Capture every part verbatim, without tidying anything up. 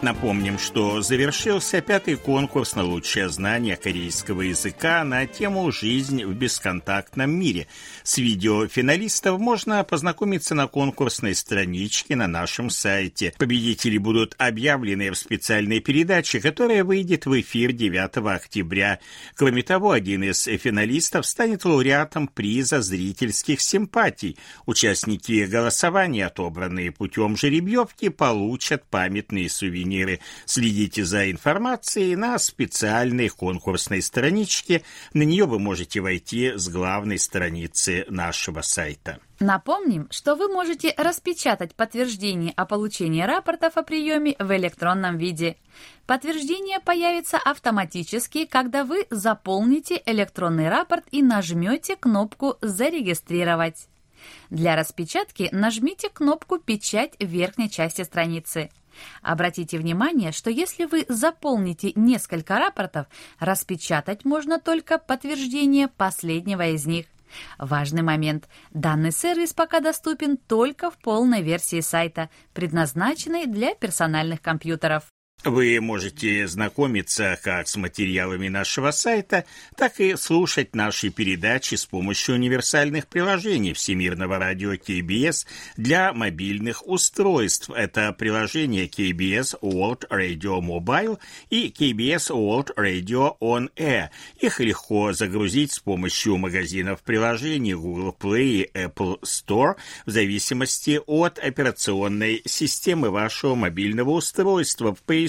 Напомним, что завершился пятый конкурс на лучшее знание корейского языка на тему «Жизнь в бесконтактном мире». С видео финалистов можно познакомиться на конкурсной страничке на нашем сайте. Победители будут объявлены в специальной передаче, которая выйдет в эфир девятого октября. Кроме того, один из финалистов станет лауреатом приза зрительских симпатий. Участники голосования, отобранные путем жеребьевки, получат памятные сувениры. Следите за информацией на специальной конкурсной страничке. На нее вы можете войти с главной страницы нашего сайта. Напомним, что вы можете распечатать подтверждение о получении рапортов о приеме в электронном виде. Подтверждение появится автоматически, когда вы заполните электронный рапорт и нажмете кнопку «Зарегистрировать». Для распечатки нажмите кнопку «Печать» в верхней части страницы. Обратите внимание, что если вы заполните несколько рапортов, распечатать можно только подтверждение последнего из них. Важный момент. Данный сервис пока доступен только в полной версии сайта, предназначенной для персональных компьютеров. Вы можете знакомиться как с материалами нашего сайта, так и слушать наши передачи с помощью универсальных приложений Всемирного радио ка бэ эс для мобильных устройств. Это приложения ка бэ эс World Radio Mobile и ка бэ эс World Radio On Air. Их легко загрузить с помощью магазинов приложений Google Play и Apple Store в зависимости от операционной системы вашего мобильного устройства. В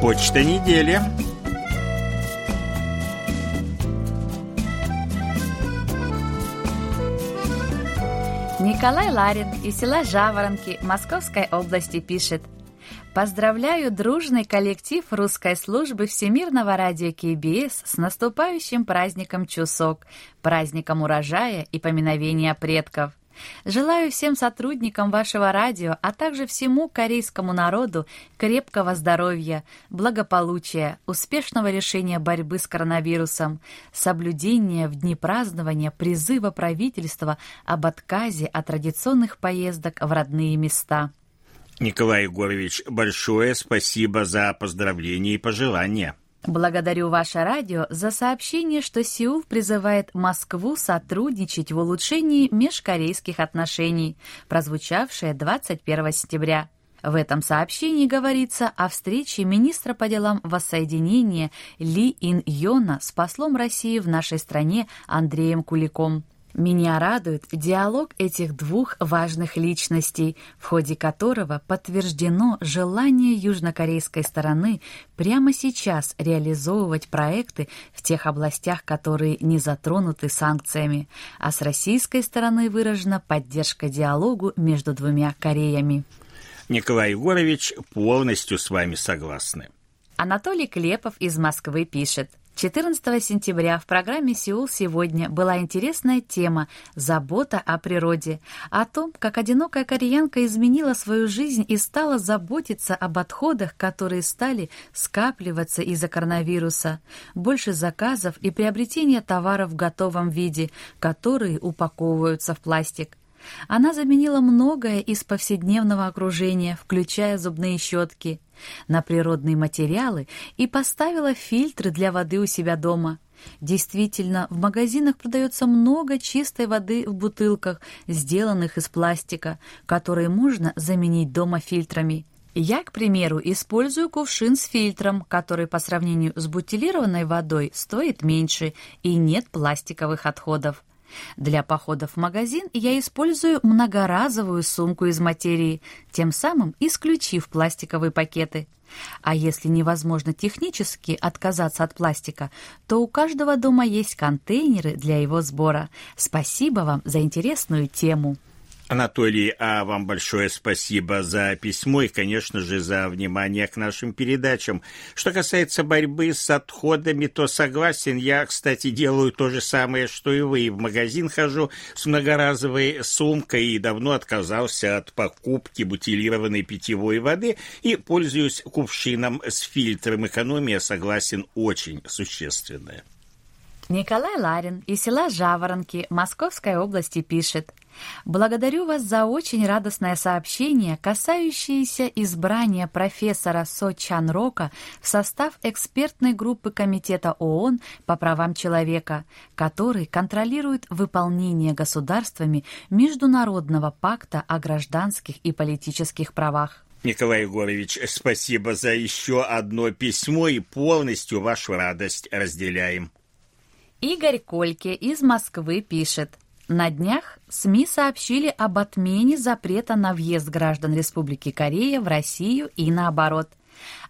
Почта недели. Николай Ларин из села Жаворонки Московской области пишет: поздравляю дружный коллектив русской службы Всемирного радио ка бэ эс с наступающим праздником Чусок, праздником урожая и поминовения предков. Желаю всем сотрудникам вашего радио, а также всему корейскому народу крепкого здоровья, благополучия, успешного решения борьбы с коронавирусом, соблюдения в дни празднования призыва правительства об отказе от традиционных поездок в родные места. Николай Егорович, большое спасибо за поздравления и пожелания. Благодарю ваше радио за сообщение, что Сеул призывает Москву сотрудничать в улучшении межкорейских отношений, прозвучавшее двадцать первого сентября. В этом сообщении говорится о встрече министра по делам воссоединения Ли Ин Йона с послом России в нашей стране Андреем Куликом. Меня радует диалог этих двух важных личностей, в ходе которого подтверждено желание южнокорейской стороны прямо сейчас реализовывать проекты в тех областях, которые не затронуты санкциями, а с российской стороны выражена поддержка диалогу между двумя Кореями. Николай Егорович, полностью с вами согласны. Анатолий Клепов из Москвы пишет: четырнадцатого сентября в программе «Сеул сегодня» была интересная тема «Забота о природе», о том, как одинокая кореянка изменила свою жизнь и стала заботиться об отходах, которые стали скапливаться из-за коронавируса. Больше заказов и приобретения товаров в готовом виде, которые упаковываются в пластик. Она заменила многое из повседневного окружения, включая зубные щетки, на природные материалы и поставила фильтры для воды у себя дома. Действительно, в магазинах продается много чистой воды в бутылках, сделанных из пластика, которые можно заменить дома фильтрами. Я, к примеру, использую кувшин с фильтром, который по сравнению с бутилированной водой стоит меньше и нет пластиковых отходов. Для походов в магазин я использую многоразовую сумку из материи, тем самым исключив пластиковые пакеты. А если невозможно технически отказаться от пластика, то у каждого дома есть контейнеры для его сбора. Спасибо вам за интересную тему. Анатолий, а вам большое спасибо за письмо и, конечно же, за внимание к нашим передачам. Что касается борьбы с отходами, то согласен. Я, кстати, делаю то же самое, что и вы. В магазин хожу с многоразовой сумкой и давно отказался от покупки бутилированной питьевой воды и пользуюсь кувшином с фильтром. Экономия, согласен, очень существенная. Николай Ларин из села Жаворонки Московской области пишет. Благодарю вас за очень радостное сообщение, касающееся избрания профессора Со Чан Рока в состав экспертной группы Комитета ООН по правам человека, который контролирует выполнение государствами Международного пакта о гражданских и политических правах. Николай Егорович, спасибо за еще одно письмо и полностью вашу радость разделяем. Игорь Кольке из Москвы пишет. На днях СМИ сообщили об отмене запрета на въезд граждан Республики Корея в Россию и наоборот.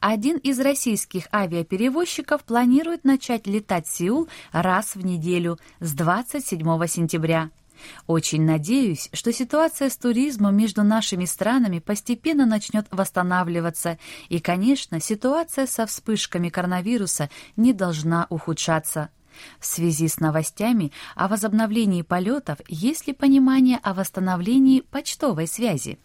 Один из российских авиаперевозчиков планирует начать летать в Сеул раз в неделю с двадцать седьмого сентября. Очень надеюсь, что ситуация с туризмом между нашими странами постепенно начнет восстанавливаться, и, конечно, ситуация со вспышками коронавируса не должна ухудшаться. В связи с новостями о возобновлении полетов есть ли понимание о восстановлении почтовой связи?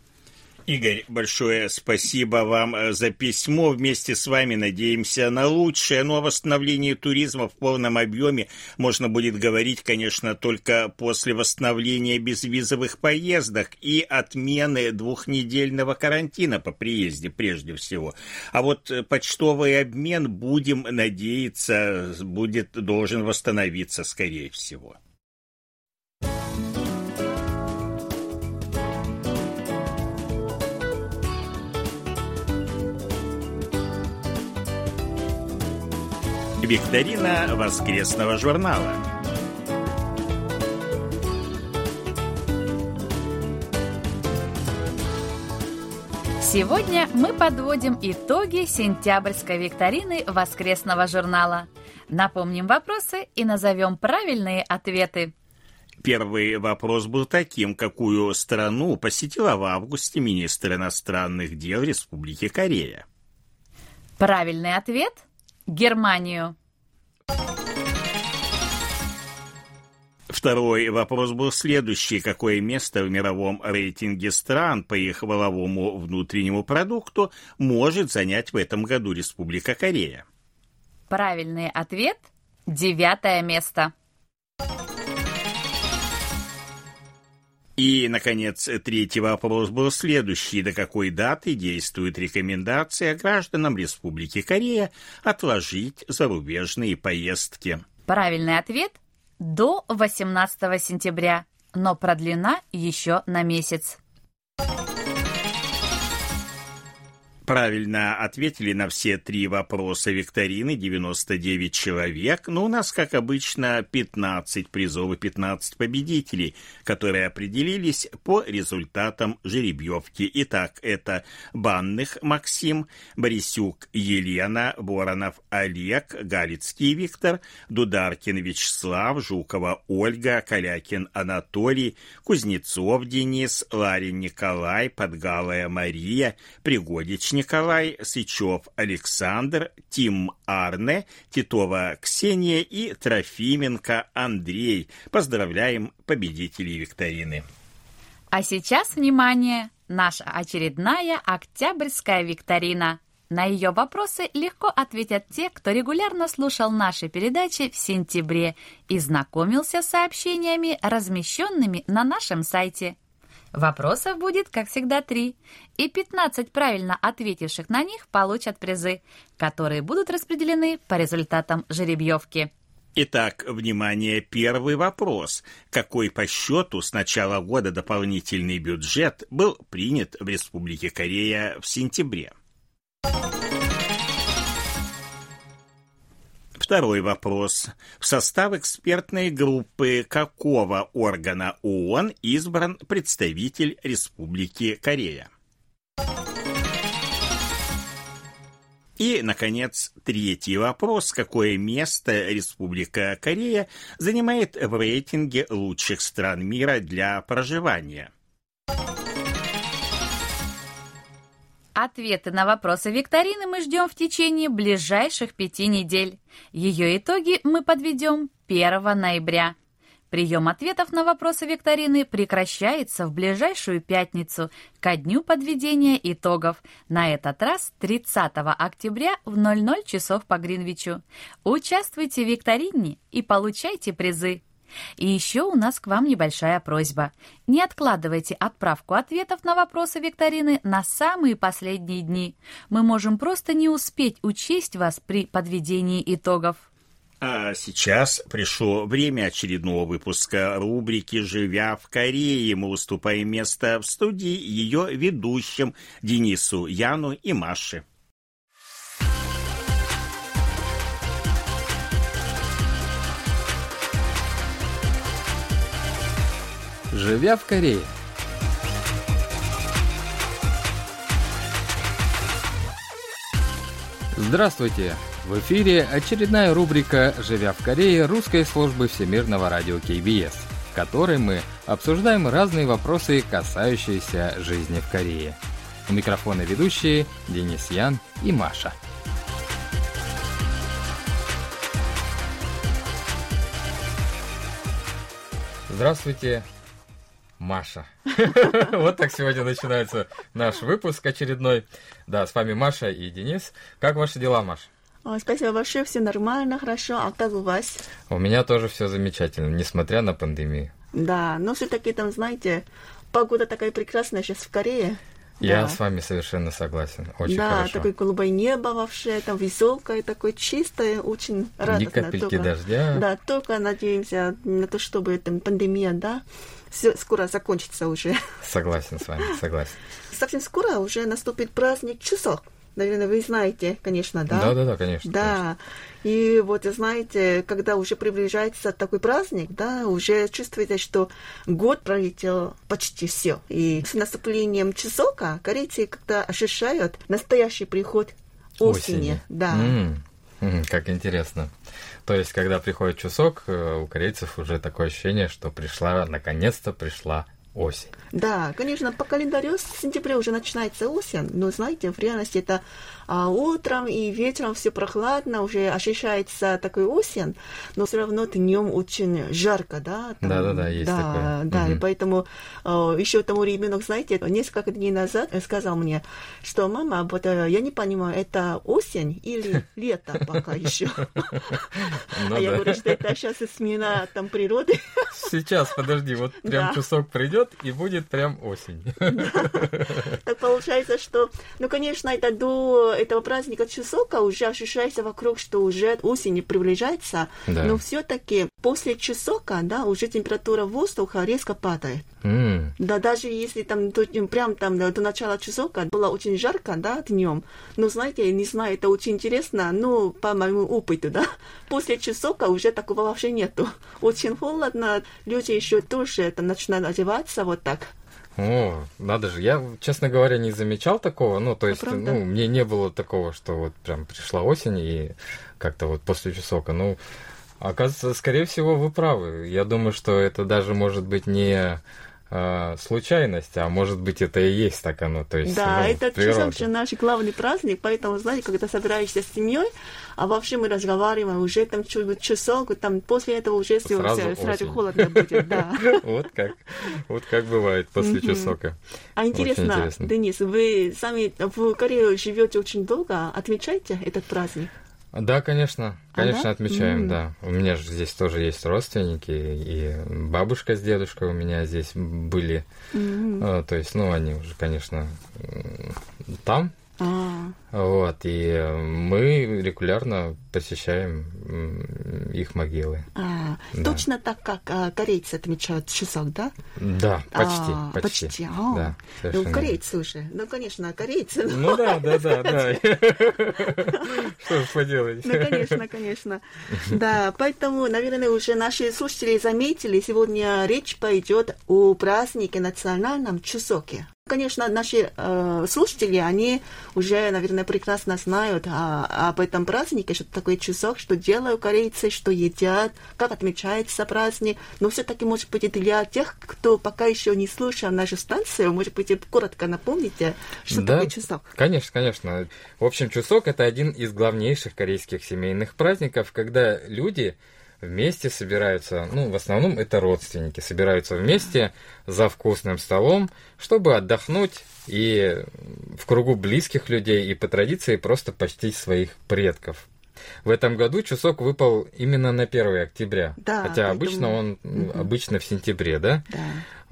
Игорь, большое спасибо вам за письмо. Вместе с вами надеемся на лучшее. Но о восстановлении туризма в полном объеме можно будет говорить, конечно, только после восстановления безвизовых поездок и отмены двухнедельного карантина по приезде прежде всего. А вот почтовый обмен, будем надеяться, будет, должен восстановиться скорее всего. Викторина воскресного журнала. Сегодня мы подводим итоги сентябрьской викторины воскресного журнала. Напомним вопросы и назовем правильные ответы. Первый вопрос был таким: какую страну посетила в августе министр иностранных дел Республики Корея? Правильный ответ – Германию. Второй вопрос был следующий. Какое место в мировом рейтинге стран по их валовому внутреннему продукту может занять в этом году Республика Корея? Правильный ответ – девятое место. И, наконец, третий вопрос был следующий. До какой даты действует рекомендация гражданам Республики Корея отложить зарубежные поездки? Правильный ответ – до восемнадцатого сентября, но продлена еще на месяц. Правильно ответили на все три вопроса викторины девяносто девять человек, но у нас, как обычно, пятнадцать призов и пятнадцать победителей, которые определились по результатам жеребьевки. Итак, это Банных Максим, Борисюк Елена, Воронов Олег, Галицкий Виктор, Дударкин Вячеслав, Жукова Ольга, Калякин Анатолий, Кузнецов Денис, Ларин Николай, Подгалая Мария, Пригодич Николай, Сычев Александр, Тим Арне, Титова Ксения и Трофименко Андрей. Поздравляем победителей викторины. А сейчас, внимание, наша очередная октябрьская викторина. На ее вопросы легко ответят те, кто регулярно слушал наши передачи в сентябре и знакомился с сообщениями, размещенными на нашем сайте. Вопросов будет, как всегда, три, и пятнадцать правильно ответивших на них получат призы, которые будут распределены по результатам жеребьевки. Итак, внимание, первый вопрос. Какой по счету с начала года дополнительный бюджет был принят в Республике Корея в сентябре? Второй вопрос. В состав экспертной группы какого органа ООН избран представитель Республики Корея? И, наконец, третий вопрос. Какое место Республика Корея занимает в рейтинге лучших стран мира для проживания? Ответы на вопросы викторины мы ждем в течение ближайших пяти недель. Ее итоги мы подведем первого ноября. Прием ответов на вопросы викторины прекращается в ближайшую пятницу, ко дню подведения итогов, на этот раз тридцатого октября в ноль ноль часов по Гринвичу. Участвуйте в викторине и получайте призы. И еще у нас к вам небольшая просьба. Не откладывайте отправку ответов на вопросы викторины на самые последние дни. Мы можем просто не успеть учесть вас при подведении итогов. А сейчас пришло время очередного выпуска рубрики «Живя в Корее». Мы уступаем место в студии ее ведущим Денису, Яну и Маше. Живя в Корее. Здравствуйте! В эфире очередная рубрика «Живя в Корее» русской службы Всемирного радио кей би эс, в которой мы обсуждаем разные вопросы, касающиеся жизни в Корее. У микрофона ведущие Денис, Ян и Маша. Здравствуйте! Маша. Вот так сегодня начинается наш выпуск очередной. Да, с вами Маша и Денис. Как ваши дела, Маша? Спасибо большое, все нормально, хорошо. А как у вас? У меня тоже все замечательно, несмотря на пандемию. Да, но все-таки там, знаете, погода такая прекрасная сейчас в Корее. Я да. с вами совершенно согласен. Очень да, хорошо. Да, такое голубое небо вообще, там веселое, такое чистое, очень радостно. Ни капельки только, дождя. Да, только надеемся на то, чтобы там, пандемия, да, все скоро закончится уже. Согласен с вами, согласен. Совсем скоро уже наступит праздник Чусок. Наверное, вы знаете, конечно, да? Да, да, да, конечно. Да. Конечно. И вот, знаете, когда уже приближается такой праздник, да, уже чувствуется, что год пролетел почти все. И с наступлением Чусока корейцы как-то ощущают настоящий приход осени. осени. Да. М-м-м, как интересно. То есть, когда приходит Чусок, у корейцев уже такое ощущение, что пришла, наконец-то пришла осень. Да, конечно, по календарю с сентября уже начинается осень, но, знаете, в реальности это а, утром и вечером все прохладно, уже ощущается такой осень, но все равно днем очень жарко, да? Там, да, да, да, есть да, такое. Да, угу. И поэтому а, еще тому ребенок, знаете, несколько дней назад сказал мне, что мама, вот я не понимаю, это осень или лето пока еще? А я говорю, что это сейчас смена там природы. Сейчас, подожди, вот прям часок придет. И будет прям осень. Так получается, что, ну, конечно, это до этого праздника Чусока уже ощущается вокруг, что уже осень приближается, но все-таки после Чусока, да, уже температура воздуха резко падает. Да, даже если там прям там до начала Чусока было очень жарко, да, днем. Но знаете, не знаю, это очень интересно, но по моему опыту, да, после Чусока уже такого вообще нету. Очень холодно, люди еще тоже там начинают одеваться. Вот так. О, надо же. Я, честно говоря, не замечал такого. Ну, то есть, а ну, мне не было такого, что вот прям пришла осень и как-то вот после Чусока. Ну, оказывается, скорее всего, вы правы. Я думаю, что это даже может быть не э, случайность, а может быть, это и есть так оно. То есть, да, ну, это Чусок же наш главный праздник, поэтому, знаете, когда собираешься с семьей, а вообще мы разговариваем уже там Чусок, там после этого уже сразу, все, сразу холодно будет, да. Вот как, вот как бывает после Чусока. А интересно, Денис, вы сами в Корее живете очень долго, отмечаете этот праздник? Да, конечно, конечно, а, да? отмечаем, mm-hmm. да. У меня же здесь тоже есть родственники, и бабушка с дедушкой у меня здесь были, mm-hmm. то есть, ну, они уже, конечно, там. А-а-а. Вот, и мы регулярно посещаем их могилы. А, да. Точно так, как корейцы отмечают Чусок, да? Да, почти, а, почти. почти. О, да, ну, корейцы уже. Ну, конечно, корейцы. Ну, да, да, да, да. Что же поделать? Ну, конечно, конечно. Да, поэтому, наверное, уже наши слушатели заметили, сегодня речь пойдет о празднике национальном Чусоке. Конечно, наши э, слушатели, они уже, наверное, прекрасно знают а, об этом празднике, что такое Чусок, что делают корейцы, что едят, как отмечается праздник. Но все-таки, может быть, для тех, кто пока еще не слушал нашу станцию, может быть, коротко напомните, что да, такое Чусок. Конечно, конечно. В общем, Чусок – это один из главнейших корейских семейных праздников, когда люди вместе собираются, ну, в основном это родственники, собираются вместе за вкусным столом, чтобы отдохнуть и в кругу близких людей, и по традиции просто почтить своих предков. В этом году Чусок выпал именно на первое октября, да, хотя обычно думаю. он угу. обычно в сентябре, да? Да.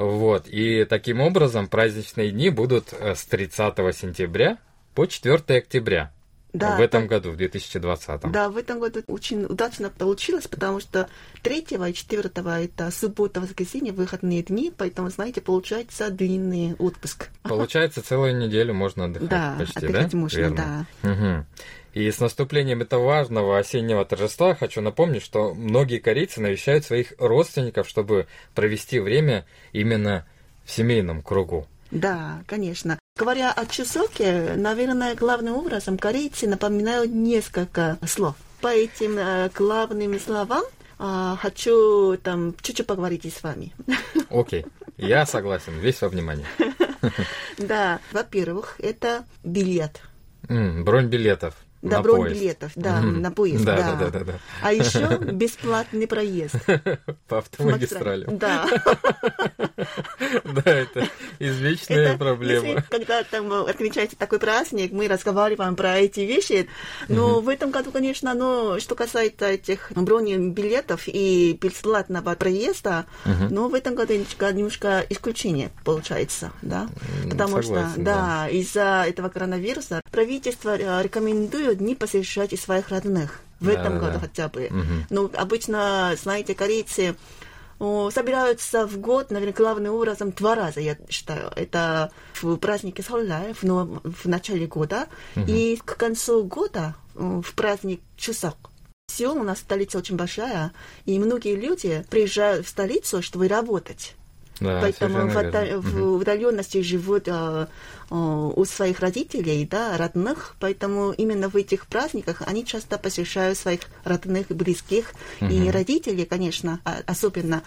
Вот, и таким образом праздничные дни будут с тридцатого сентября по четвёртое октября. Да, в этом так, году, в две тысячи двадцатом. Да, в этом году очень удачно получилось, потому что третьего и четвёртого это суббота, воскресенье, выходные дни, поэтому, знаете, получается длинный отпуск. Получается, целую неделю можно отдыхать, да, почти, отдыхать да? отдыхать можно, Верно. да. Угу. И с наступлением этого важного осеннего торжества хочу напомнить, что многие корейцы навещают своих родственников, чтобы провести время именно в семейном кругу. Да, конечно. Говоря о Чусоке, наверное, главным образом корейцы напоминают несколько слов. По этим э, главным словам э, хочу там чуть-чуть поговорить и с вами. Окей, okay. Я согласен, весь во внимание. Да, во-первых, это билет. Mm, бронь билетов. Да, на бронь поезд. билетов, да, mm-hmm. на поезд, да, да. Да, да, да. А еще бесплатный проезд. По автомагистралям. Да. Да, это извечная проблема. Когда там отмечается такой праздник, мы разговариваем про эти вещи, но в этом году, конечно, но что касается этих бронебилетов и бесплатного проезда, но в этом году немножко исключение получается, да, потому что, да, из-за этого коронавируса правительство рекомендует не посещать и своих родных в да, этом да, году да. хотя бы. Угу. Но обычно, знаете, корейцы о, собираются в год, наверное, главным образом два раза, я считаю. Это в празднике Соллай, в, в начале года, угу. и к концу года о, в праздник Чусок. Все у нас столица очень большая, и многие люди приезжают в столицу, чтобы работать. Да, поэтому в, отда- в удаленности живут э, э, у своих родителей, да, родных, поэтому именно в этих праздниках они часто посещают своих родных, близких угу. и родителей, конечно, особенно.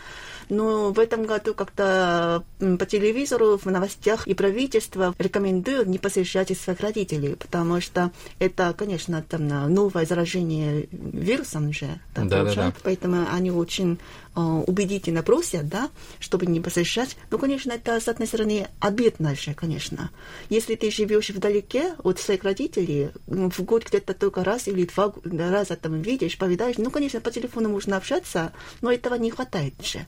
Но в этом году как-то по телевизору, в новостях и правительство рекомендуют не посещать своих родителей, потому что это, конечно, там, новое заражение вирусом же. Да, да. Поэтому они очень э, убедительно просят, да, чтобы не посещать. Ну, конечно, это, с одной стороны, обидно же, конечно. Если ты живешь вдалеке от своих родителей, в год где-то только раз или два раза там видишь, повидаешь, ну, конечно, по телефону можно общаться, но этого не хватает же.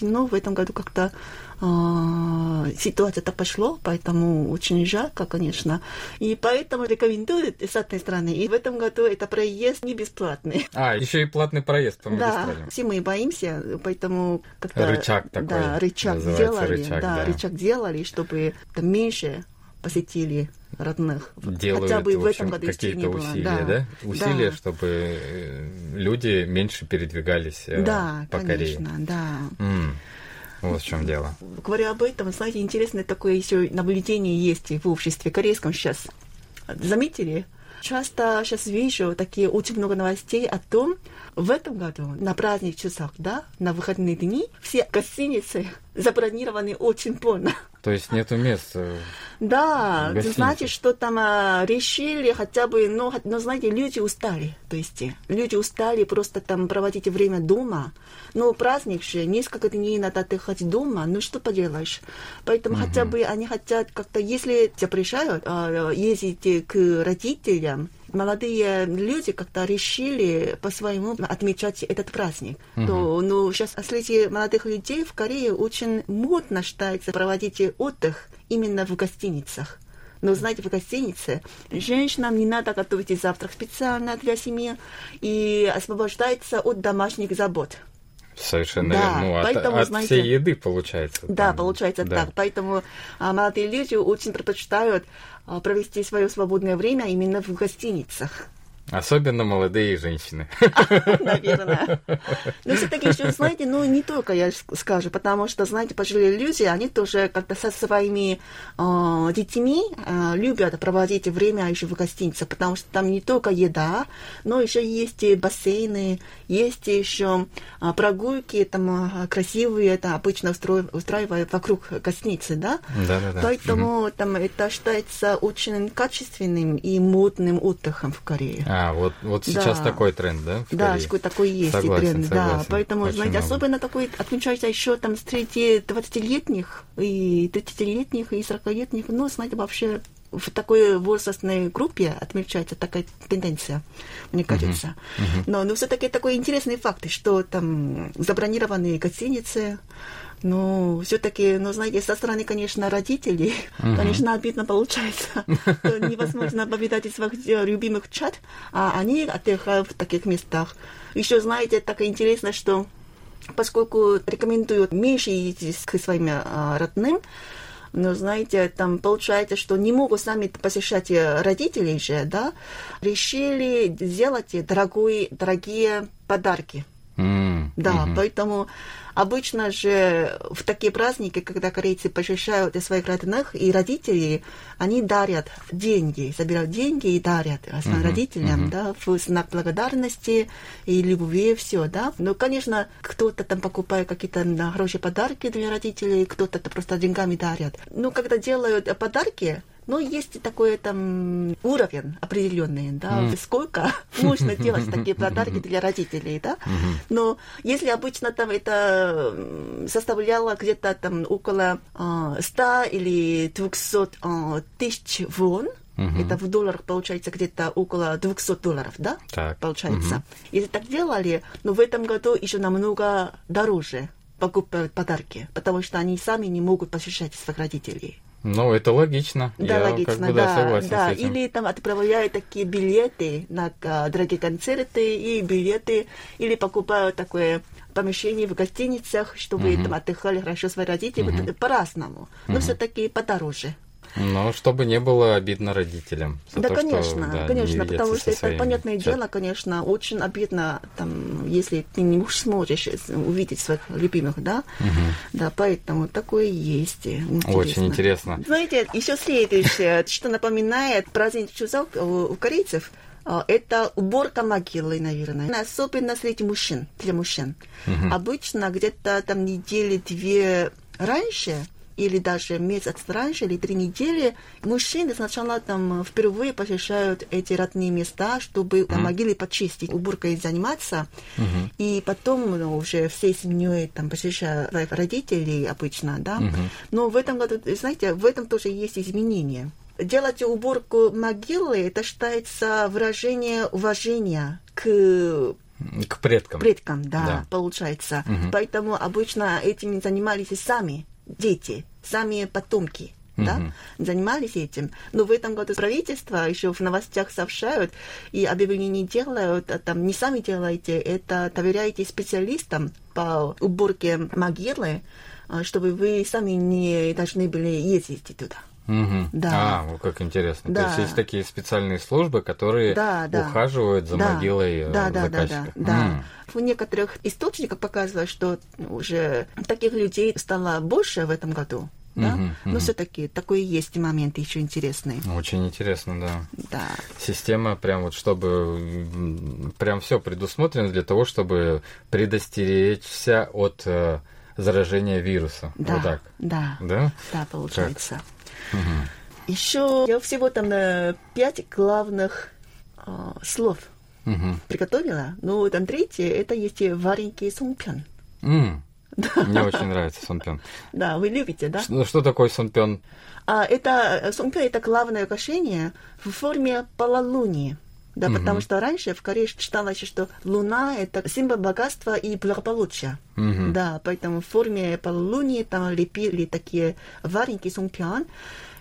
Но в этом году как-то э, ситуация-то пошла, поэтому очень жарко, конечно. И поэтому рекомендуют, с одной стороны, и в этом году это проезд не бесплатный. А, еще и платный проезд по магистрали. Да, все мы боимся, поэтому как-то... Рычаг такой. Да, рычаг делали, рычаг, да, да. рычаг делали, чтобы там меньше посетили родных. Делают, хотя бы в, в общем, этом году еще не было. Усилия, да? да? Усилия, да. чтобы люди меньше передвигались да, по Корее. Да, конечно, да. М-м. Вот в чем дело. Говоря об этом, знаете, интересное такое еще наблюдение есть в обществе корейском сейчас. Заметили? Часто сейчас вижу такие очень много новостей о том, в этом году на праздник Чусок, да, на выходные дни все гостиницы забронированы очень полно. То есть нету мест. Да, значит, что там а, решили хотя бы, но, но, знаете, люди устали, то есть люди устали просто там проводить время дома, но праздник же, несколько дней надо отдыхать дома, ну что поделаешь. Поэтому угу. хотя бы они хотят как-то, если запрещают а, ездить к родителям, молодые люди как-то решили по-своему отмечать этот праздник. Uh-huh. То, ну, сейчас среди молодых людей в Корее очень модно считается проводить отдых именно в гостиницах. Но, знаете, в гостинице женщинам не надо готовить и завтрак специально для семьи, и освобождается от домашних забот. Совершенно да, верно. Ну, поэтому, от, знаете, от всей еды получается. Да, там, получается да. так. Поэтому а, молодые люди очень предпочитают а, провести свое свободное время именно в гостиницах. Особенно молодые женщины. Наверное. Но все-таки еще, знаете, ну не только я скажу, потому что, знаете, пожилые люди, они тоже как-то со своими э, детьми э, любят проводить время еще в гостинице, потому что там не только еда, но еще есть и бассейны, есть еще э, прогулки, там красивые, это обычно устро... устраивают вокруг гостиницы, да? Да-да-да. Поэтому mm-hmm. там это считается очень качественным и модным отдыхом в Корее. А, вот, вот сейчас да. такой тренд, да? Да, такой есть согласен, тренд, согласен. да. Поэтому, очень знаете, много. Особенно такой отмечается еще там среди двадцатилетних и тридцатилетних и сорокалетних, но, знаете, вообще в такой возрастной группе отмечается такая тенденция, мне кажется. Uh-huh. Uh-huh. Но, но все-таки такой интересный факт, что там забронированные гостиницы, но все-таки, ну, знаете, со стороны, конечно, родителей, uh-huh. конечно, обидно получается. Невозможно повидать своих любимых чад, а они отдыхают в таких местах. Еще, знаете, так интересно, что поскольку рекомендуют меньше ездить к своим родным, но, знаете, там получается, что не могут сами посещать родителей же, да, решили сделать дорогие, дорогие подарки. Mm-hmm. Да, mm-hmm. поэтому обычно же в такие праздники, когда корейцы посещают своих родных и родителей, они дарят деньги, собирают деньги и дарят своим mm-hmm. родителям, mm-hmm. да, в знак благодарности и любви, все, да. Но, конечно, кто-то там покупает какие-то хорошие подарки для родителей, кто-то просто деньгами дарят. Но когда делают подарки, ну, есть такой там уровень определенный, да, mm. сколько можно делать такие подарки для родителей, да. Mm-hmm. Но если обычно там это составляло где-то там около ста или двухсот тысяч вон, mm-hmm. это в долларах получается где-то около двести долларов, да, так. получается. Mm-hmm. Если так делали, но в этом году еще намного дороже покупают подарки, потому что они сами не могут посещать своих родителей. Ну, это логично. Да, я логично, как бы, да, да, согласен да. с этим. Или там отправляют такие билеты на а, дорогие концерты и билеты, или покупают такое помещение в гостиницах, чтобы uh-huh. там отдыхали хорошо свои родители, uh-huh. по-разному, но uh-huh. все-таки подороже. Но чтобы не было обидно родителям. Да, то, конечно, что, да, конечно, потому что это понятное чат. дело, конечно, очень обидно, там, если ты не сможешь увидеть своих любимых, да, угу. да, поэтому такое есть. Интересно. Очень интересно. Знаете, еще следующее, что напоминает праздник Чусок у корейцев. Это уборка могилы, наверное, особенно среди мужчин, для мужчин. Угу. Обычно где-то там недели две раньше, или даже месяц раньше, или три недели, мужчины сначала там впервые посещают эти родные места, чтобы там, могилы почистить, уборкой заниматься. Uh-huh. И потом ну, уже всей семьей там посещают своих родителей обычно, да. Uh-huh. Но в этом году, знаете, в этом тоже есть изменения. Делать уборку могилы, это считается выражение уважения к... К предкам. К предкам, да, да. получается. Uh-huh. Поэтому обычно этим занимались сами дети, сами потомки, mm-hmm. да, занимались этим. Но в этом году правительство еще в новостях сообщают и объявления делают, а там не сами делайте, это доверяйте специалистам по уборке могилы, чтобы вы сами не должны были ездить туда. Угу. Да. А, вот как интересно. Да. То есть есть такие специальные службы, которые да, да. ухаживают за да. могилой да, да, заказчика. Да, да, да. М-м. В некоторых источниках показывают, что уже таких людей стало больше в этом году. Да? Угу, Но угу. все-таки такой есть момент еще интересный. Очень интересно, да. да. Система прям вот чтобы прям все предусмотрено для того, чтобы предостеречься от э, заражения вируса. Да, вот так. Да. Да, да получается. Так. Угу. Еще всего там пять главных э, слов угу. приготовила. Ну, там третье, это есть вареники сунпён. Mm. Мне очень нравится сунпён. Да, вы любите, да? Ну, что такое сунпён? А, это, сунпён – это главное украшение в форме полнолуния. Да, mm-hmm. потому что раньше в Корее считалось, что луна – это символ богатства и благополучия. Mm-hmm. Да, поэтому в форме полнолуния там лепили такие вареники сунпён.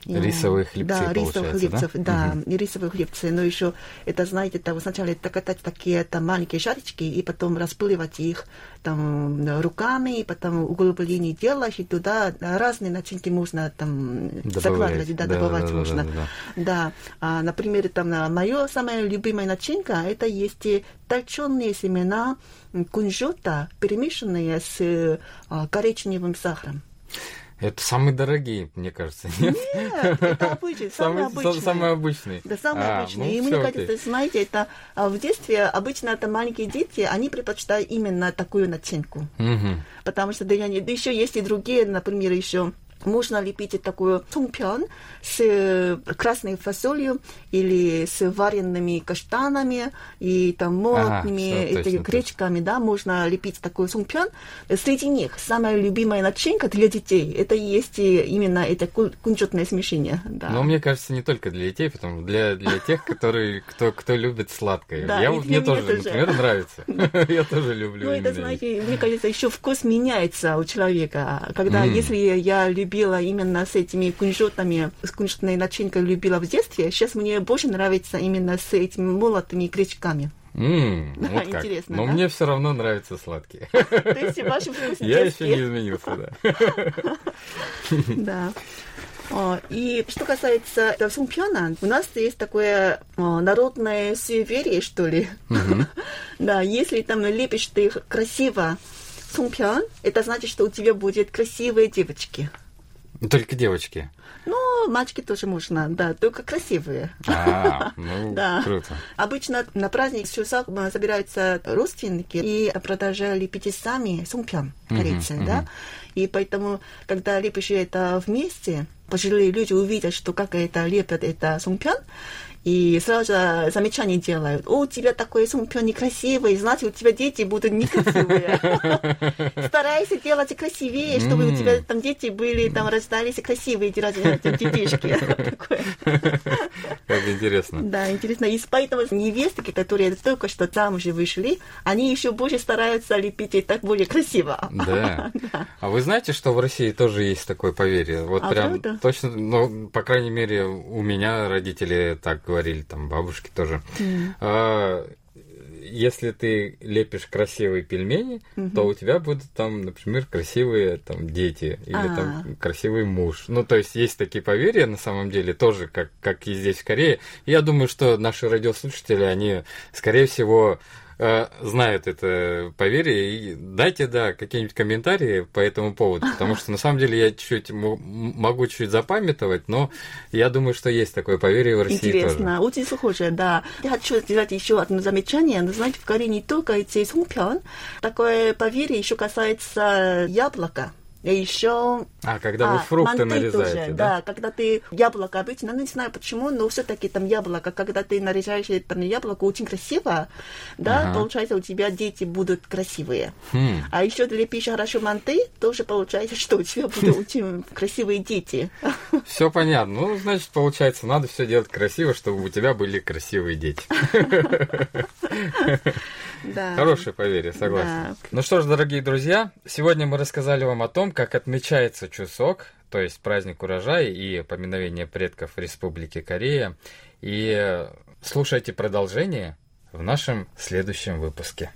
Рисовые хлебцы, да, рисовых хлебцев, да, угу. рисовые хлебцы. Но еще это, знаете, там, сначала это такие там, маленькие шарички, и потом расплывать их там, руками, и потом углубление делаешь, и туда разные начинки можно там, добавлять, закладывать, да, да, добавлять да, можно. Да, да, да. Да. А, например, там, моя самая любимая начинка, это есть толченые семена кунжута, перемешанные с коричневым сахаром. Это самые дорогие, мне кажется, нет? Нет, это обычные, самые, самые обычные. Самые обычные. Да, самые а, обычные. Ну, и мне кажется, ты... знаете, это в детстве обычно это маленькие дети, они предпочитают именно такую начинку. Угу. Потому что да, еще есть и другие, например, еще можно лепить такую сумпян с красной фасолью или с вареными каштанами и там молотными ага, гречками, да, можно лепить такую сумпян. Среди них самая любимая начинка для детей, это и есть именно это кунжутное смешение. Да. Но мне кажется, не только для детей, потому для, для тех, которые, кто, кто любит сладкое. Да, Я, мне тоже, тоже, например, нравится. Я тоже люблю. Ну, это, знаете, мне кажется, еще вкус меняется у человека. Когда, если я люблю любила именно с этими кунжутами, с кунжутной начинкой любила в детстве. Сейчас мне больше нравится именно с этими молотыми гречками. Mm, да, вот интересно, но да? Мне все равно нравятся сладкие. То есть ваш вкус детский? Я еще не изменился, да. И что касается сумпяна, у нас есть такое народное суеверие, что ли. Да, если там лепишь ты красиво сумпян, это значит, что у тебя будут красивые девочки. Только девочки? Ну, мальчики тоже можно, да, только красивые. А, ну, да. Круто. Обычно на праздник Сюсак собираются родственники и продолжают лепить сами сумпян, корейцы, угу, да. Угу. И поэтому, когда лепишь это вместе, пожилые люди увидят, что как это лепят это сумпян, и сразу же замечания делают. О, у тебя такой сумпян некрасивый, значит, у тебя дети будут некрасивые. Старайся делать красивее, чтобы у тебя там дети были, там рождались красивые детишки. Как интересно. Да, интересно. И поэтому невестки, которые только что замуж вышли, они еще больше стараются лепить и так более красиво. Да. А вы знаете, что в России тоже есть такое поверье? Вот прям точно, ну, по крайней мере, у меня родители так говорили, там бабушки тоже. Mm. А, если ты лепишь красивые пельмени, mm-hmm. то у тебя будут там, например, красивые там, дети или ah. там красивый муж. Ну, то есть есть такие поверья на самом деле тоже, как, как и здесь в Корее. И я думаю, что наши радиослушатели, они, скорее всего, знают это поверье, и дайте, да, какие-нибудь комментарии по этому поводу, потому что, на самом деле, я чуть-чуть могу чуть запамятовать, но я думаю, что есть такое поверье в России Интересно. тоже. Интересно, очень схоже, да. Я хочу сделать еще одно замечание, но, знаете, в Корее не только эти сумпян, такое поверье еще касается яблока. Еще... А, когда вы фрукты а, нарезаете, тоже, да? Да, когда ты яблоко обычно, ну, не знаю почему, но все-таки там яблоко, когда ты нарезаешь там яблоко очень красиво, да, ага. получается, у тебя дети будут красивые. Хм. А еще ты лепишь хорошо манты, тоже получается, что у тебя будут очень красивые дети. Все понятно. Ну, значит, получается, надо все делать красиво, чтобы у тебя были красивые дети. Хорошее поверье, согласен. Ну что ж, дорогие друзья, сегодня мы рассказали вам о том, как отмечается Чусок, то есть праздник урожая и поминовение предков Республики Корея. И слушайте продолжение в нашем следующем выпуске.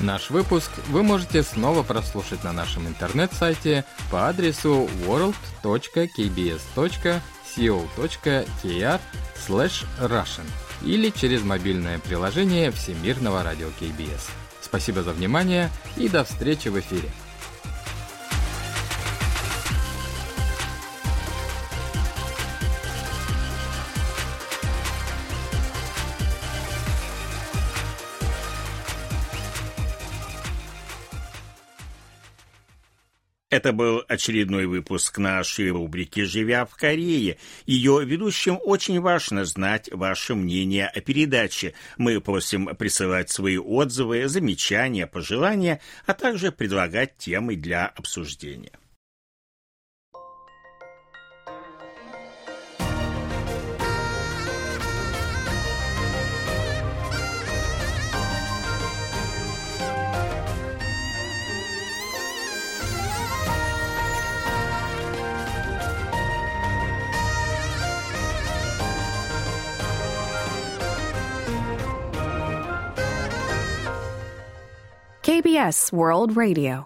Наш выпуск вы можете снова прослушать на нашем интернет-сайте по адресу ворлд точка кей би эс точка си о точка кей ар слэш Russian или через мобильное приложение Всемирного радио кей би эс. Спасибо за внимание и до встречи в эфире. Это был очередной выпуск нашей рубрики «Живя в Корее». Ее ведущим очень важно знать ваше мнение о передаче. Мы просим присылать свои отзывы, замечания, пожелания, а также предлагать темы для обсуждения. K B S World Radio.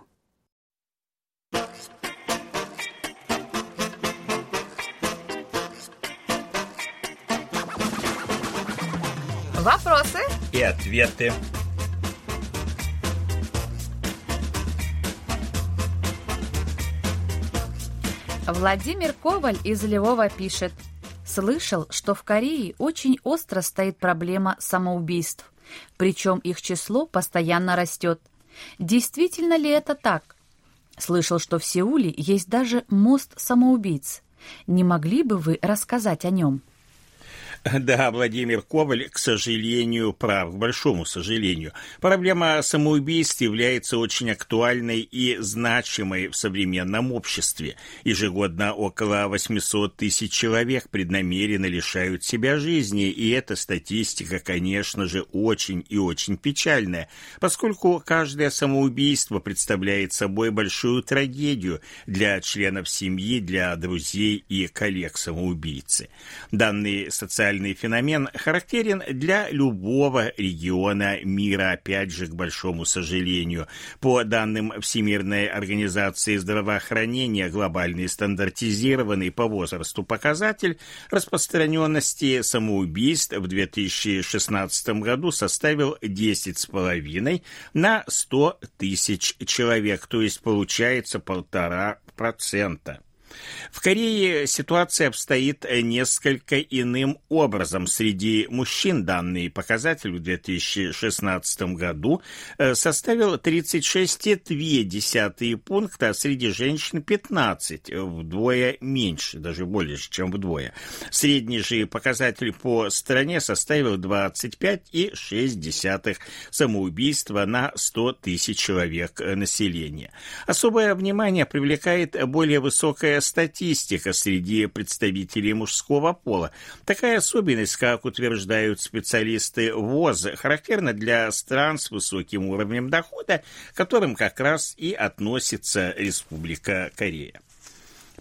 Вопросы и ответы. Владимир Коваль из Львова пишет. Слышал, что в Корее очень остро стоит проблема самоубийств, причем их число постоянно растет. Действительно ли это так? Слышал, что в Сеуле есть даже мост самоубийц. Не могли бы вы рассказать о нем? Да, Владимир Коваль, к сожалению, прав, к большому сожалению. Проблема самоубийств является очень актуальной и значимой в современном обществе. Ежегодно около восемьсот тысяч человек преднамеренно лишают себя жизни, и эта статистика, конечно же, очень и очень печальная, поскольку каждое самоубийство представляет собой большую трагедию для членов семьи, для друзей и коллег-самоубийцы. Данные социальные феномен характерен для любого региона мира, опять же, к большому сожалению. По данным Всемирной организации здравоохранения, глобальный стандартизированный по возрасту показатель распространенности самоубийств в две тысячи шестнадцатом году составил десять целых пять десятых на сто тысяч человек, то есть получается полтора процента. В Корее ситуация обстоит несколько иным образом. Среди мужчин данный показатель в две тысячи шестнадцатом году составил тридцать шесть целых две десятых пункта, а среди женщин пятнадцать, вдвое меньше, даже более, чем вдвое. Средний же показатель по стране составил двадцать пять целых шесть десятых самоубийства на сто тысяч человек населения. Особое внимание привлекает более высокая статистика среди представителей мужского пола. Такая особенность, как утверждают специалисты ВОЗ, характерна для стран с высоким уровнем дохода, к которым как раз и относится Республика Корея.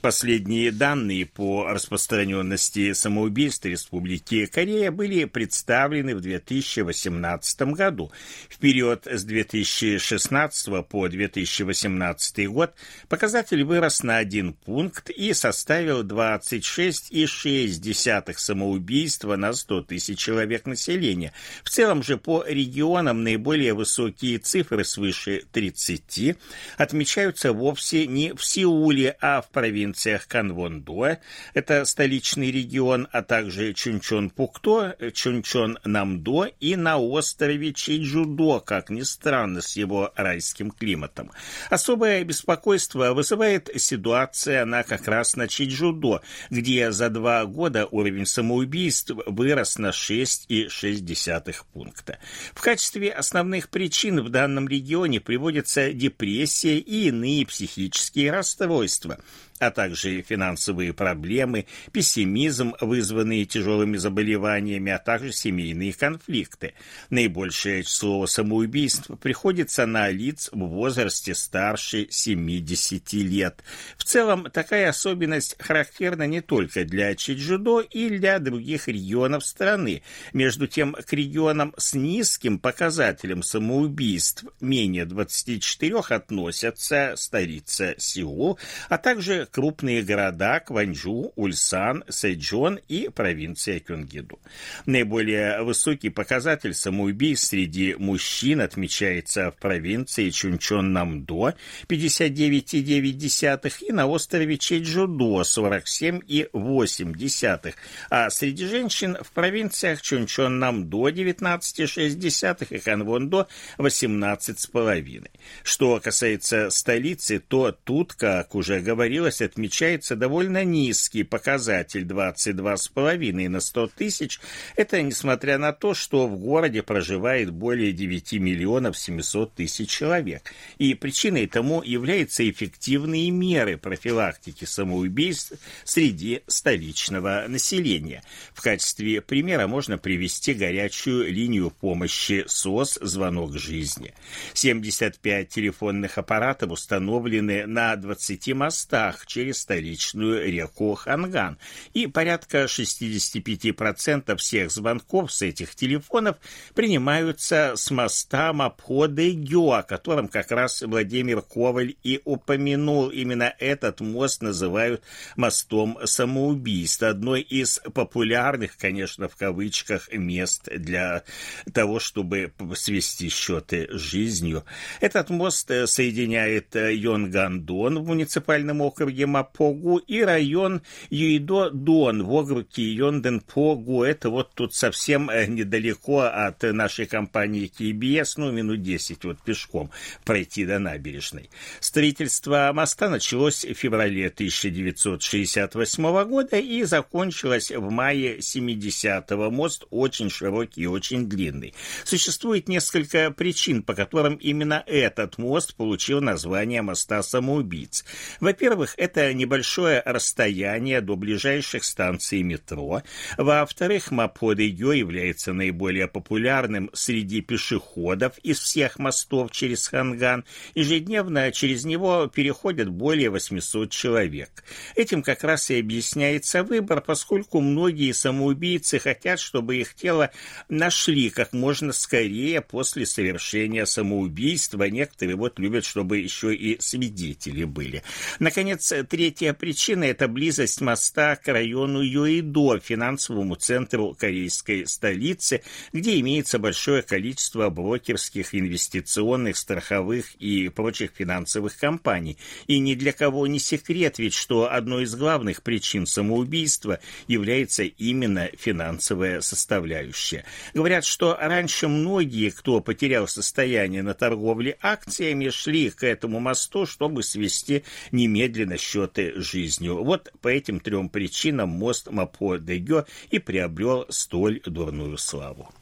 Последние данные по распространенности самоубийств Республики Корея были представлены в две тысячи восемнадцатом году. В период с две тысячи шестнадцатого по две тысячи восемнадцатый год показатель вырос на один пункт и составил двадцать шесть целых шесть десятых самоубийства на сто тысяч человек населения. В целом же по регионам наиболее высокие цифры, свыше тридцати, отмечаются вовсе не в Сеуле, а в провинции. В провинциях Канвондо, это столичный регион, а также Чунчон-Пукто, Чунчон-Намдо и на острове Чеджудо, как ни странно, с его райским климатом. Особое беспокойство вызывает ситуация, она как раз на Чеджудо, где за два года уровень самоубийств вырос на шесть целых шесть десятых пункта. В качестве основных причин в данном регионе приводятся депрессия и иные психические расстройства, а также финансовые проблемы, пессимизм, вызванный тяжелыми заболеваниями, а также семейные конфликты. Наибольшее число самоубийств приходится на лиц в возрасте старше семидесяти лет. В целом, такая особенность характерна не только для Чеджудо и для других регионов страны. Между тем, к регионам с низким показателем самоубийств, менее двадцати четырёх, относятся столица Сеул, а также крупные города Кванджу, Ульсан, Сэджон и провинция Кёнгиду. Наиболее высокий показатель самоубийств среди мужчин отмечается в провинции Чунчон-Намдо пятьдесят девять целых девять десятых и на острове Чеджудо сорок семь целых восемь десятых, а среди женщин в провинциях Чунчон-Намдо девятнадцать целых шесть десятых и Канвондо восемнадцать целых пять десятых. Что касается столицы, то тут, как уже говорилось, отмечается довольно низкий показатель двадцать два целых пять десятых на сто тысяч. Это несмотря на то, что в городе проживает более девять миллионов семьсот тысяч человек. И причиной тому являются эффективные меры профилактики самоубийств среди столичного населения. В качестве примера можно привести горячую линию помощи СОС «Звонок жизни». семьдесят пять телефонных аппаратов установлены на двадцати мостах, через через столичную реку Ханган. И порядка шестьдесят пять процентов всех звонков с этих телефонов принимаются с моста Мапходе-Гё, о котором как раз Владимир Коваль и упомянул. Именно этот мост называют мостом самоубийств. Одной из популярных, конечно, в кавычках, мест для того, чтобы свести счеты с жизнью. Этот мост соединяет Йонган-дон в муниципальном округе Мапогу и район Юидо-дон в округе Йонден-Погу. Это вот тут совсем недалеко от нашей компании кей би эс, ну, минут десять вот пешком пройти до набережной. Строительство моста началось в феврале тысяча девятьсот шестьдесят восьмого года и закончилось в мае семидесятого. Мост очень широкий и очень длинный. Существует несколько причин, по которым именно этот мост получил название моста самоубийц. Во-первых, это небольшое расстояние до ближайших станций метро. Во-вторых, Мапходе-гё является наиболее популярным среди пешеходов из всех мостов через Ханган. Ежедневно через него переходят более восемьсот человек. Этим как раз и объясняется выбор, поскольку многие самоубийцы хотят, чтобы их тело нашли как можно скорее после совершения самоубийства. Некоторые вот любят, чтобы еще и свидетели были. Наконец, третья причина – это близость моста к району Юидо, финансовому центру корейской столицы, где имеется большое количество брокерских, инвестиционных, страховых и прочих финансовых компаний. И ни для кого не секрет, ведь что одной из главных причин самоубийства является именно финансовая составляющая. Говорят, что раньше многие, кто потерял состояние на торговле акциями, шли к этому мосту, чтобы свести немедленно счеты с жизнью. Вот по этим трем причинам мост Мапходе-гё и приобрел столь дурную славу.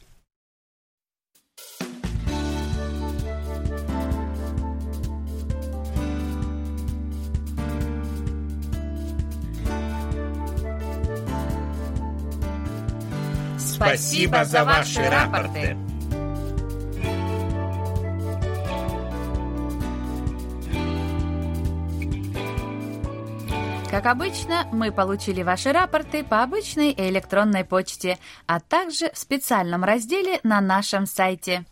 Спасибо за ваши рапорты. Как обычно, мы получили ваши рапорты по обычной и электронной почте, а также в специальном разделе на нашем сайте.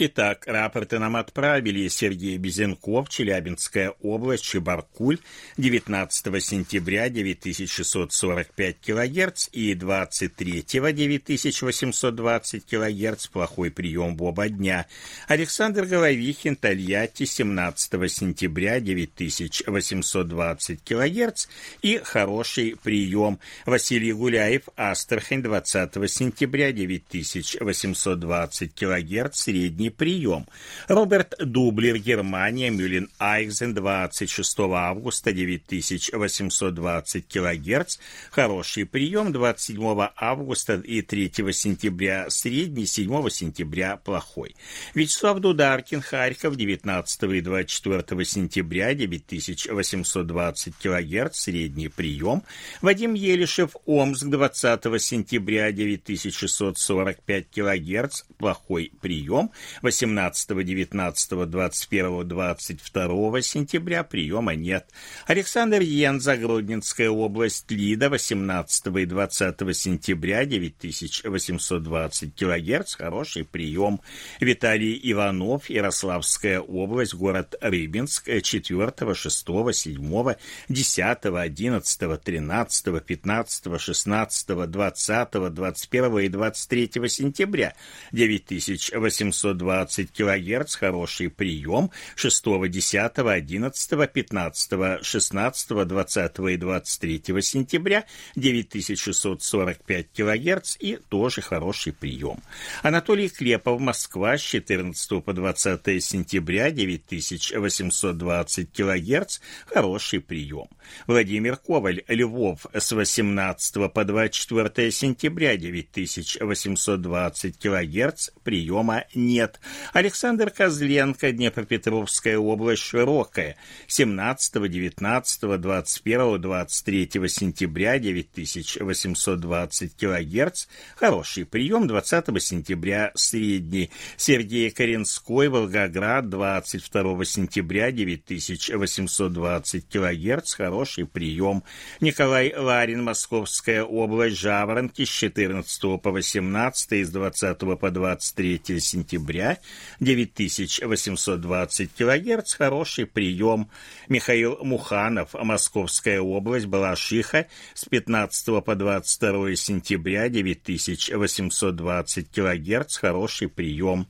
Итак, рапорты нам отправили Сергей Безенков, Челябинская область, Чебаркуль, девятнадцатого сентября девять тысяч шестьсот сорок пять килогерц и двадцать третьего девять тысяч восемьсот двадцать килогерц, плохой прием в оба дня. Александр Головихин, Тольятти, семнадцатого сентября девять тысяч восемьсот двадцать килогерц и хороший прием. Василий Гуляев, Астрахань, двадцатого сентября девять тысяч восемьсот двадцать килогерц, средний прием. Роберт Дублер, Германия, Мюллен-Айхзен, двадцать шестого августа девять тысяч восемьсот двадцать килогерц. Хороший прием. двадцать седьмого августа и третьего сентября средний, седьмого сентября плохой. Вячеслав Дударкин, Харьков, девятнадцатого и двадцать четвертого сентября девять тысяч восемьсот двадцать килогерц. Средний прием. Вадим Елишев, Омск, двадцатого сентября девять тысяч шестьсот сорок пять килогерц. Плохой прием. восемнадцатого, девятнадцатого, двадцать первого, двадцать второго сентября приема нет. Александр Янза, Гродненская область, Лида, восемнадцатого и двадцатого сентября девять тысяч восемьсот двадцать килогерц, хороший прием. Виталий Иванов, Ярославская область, город Рыбинск, четвёртого, шестого, седьмого, десятого, одиннадцатого, тринадцатого, пятнадцатого, шестнадцатого, двадцатого, двадцать первого и двадцать третьего сентября девять тысяч восемьсот двадцать килогерц, хороший прием. шестого, десятого, одиннадцатого, пятнадцатого, шестнадцатого, двадцатого и двадцать третьего сентября девять тысяч шестьсот сорок пять килогерц и тоже хороший прием. Анатолий Клепов, Москва, с четырнадцатого по двадцатое сентября девять тысяч восемьсот двадцать килогерц, хороший прием. Владимир Коваль, Львов, с восемнадцатого по двадцать четвертое сентября девять тысяч восемьсот двадцать килогерц, приема нет. назад. Александр Козленко, Днепропетровская область, Широкая, семнадцатого, девятнадцатого, двадцать первого, двадцать третьего сентября, девять тысяч восемьсот двадцать килогерц, хороший прием, двадцатого сентября средний. Сергей Коренской, Волгоград, двадцать второго сентября, девять тысяч восемьсот двадцать килогерц, хороший прием. Николай Ларин, Московская область, Жаворонки, с четырнадцатого по восемнадцатое и с двадцатого по двадцать третье сентября, девять тысяч восемьсот двадцать килогерц, хороший прием. Михаил Муханов, Московская область, Балашиха, с пятнадцатого по двадцать второе сентября, девять тысяч восемьсот двадцать килогерц, хороший прием.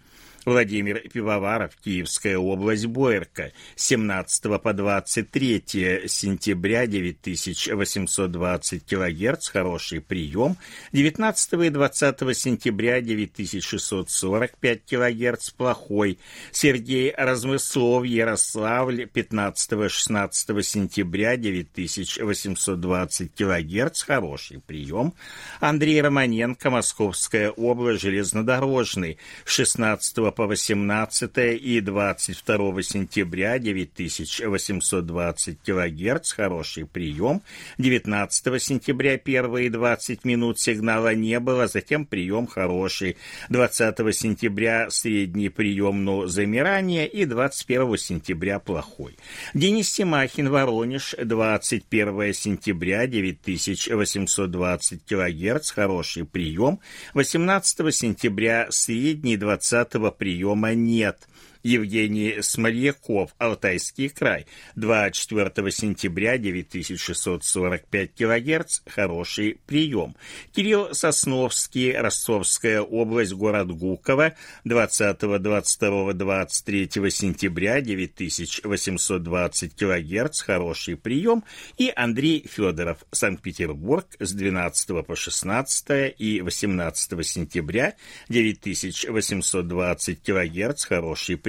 Владимир Пивоваров, Киевская область, Боярка, с семнадцатого по двадцать третье сентября, девять тысяч восемьсот двадцать килогерц, хороший прием. девятнадцатого и двадцатого сентября, девять тысяч шестьсот сорок пять килогерц, плохой. Сергей Размыслов, Ярославль, пятнадцатого и шестнадцатого сентября, девять тысяч восемьсот двадцать килогерц, хороший прием. Андрей Романенко, Московская область, Железнодорожный, с шестнадцатого по восемнадцатое и двадцать второго сентября, девять тысяч восемьсот двадцать килогерц, хороший прием. девятнадцатого сентября первые двадцать минут сигнала не было, затем прием хороший. двадцатого сентября средний прием, но замирание, и двадцать первого сентября плохой. Денис Семахин, Воронеж, двадцать первого сентября, девять тысяч восемьсот двадцать килогерц, хороший прием. восемнадцатого сентября средний, двадцатого приема нет. Евгений Смольяков, Алтайский край, двадцать четвёртого сентября, девять тысяч шестьсот сорок пять килогерц, хороший прием. Кирилл Сосновский, Ростовская область, город Гуково, двадцатого, двадцать второго, двадцать третьего сентября, девять тысяч восемьсот двадцать килогерц, хороший прием. И Андрей Федоров, Санкт-Петербург, с двенадцатого по шестнадцатое и восемнадцатого сентября, девять тысяч восемьсот двадцать килогерц, хороший прием.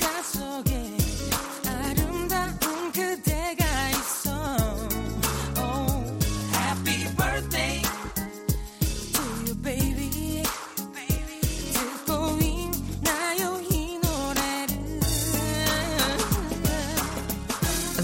В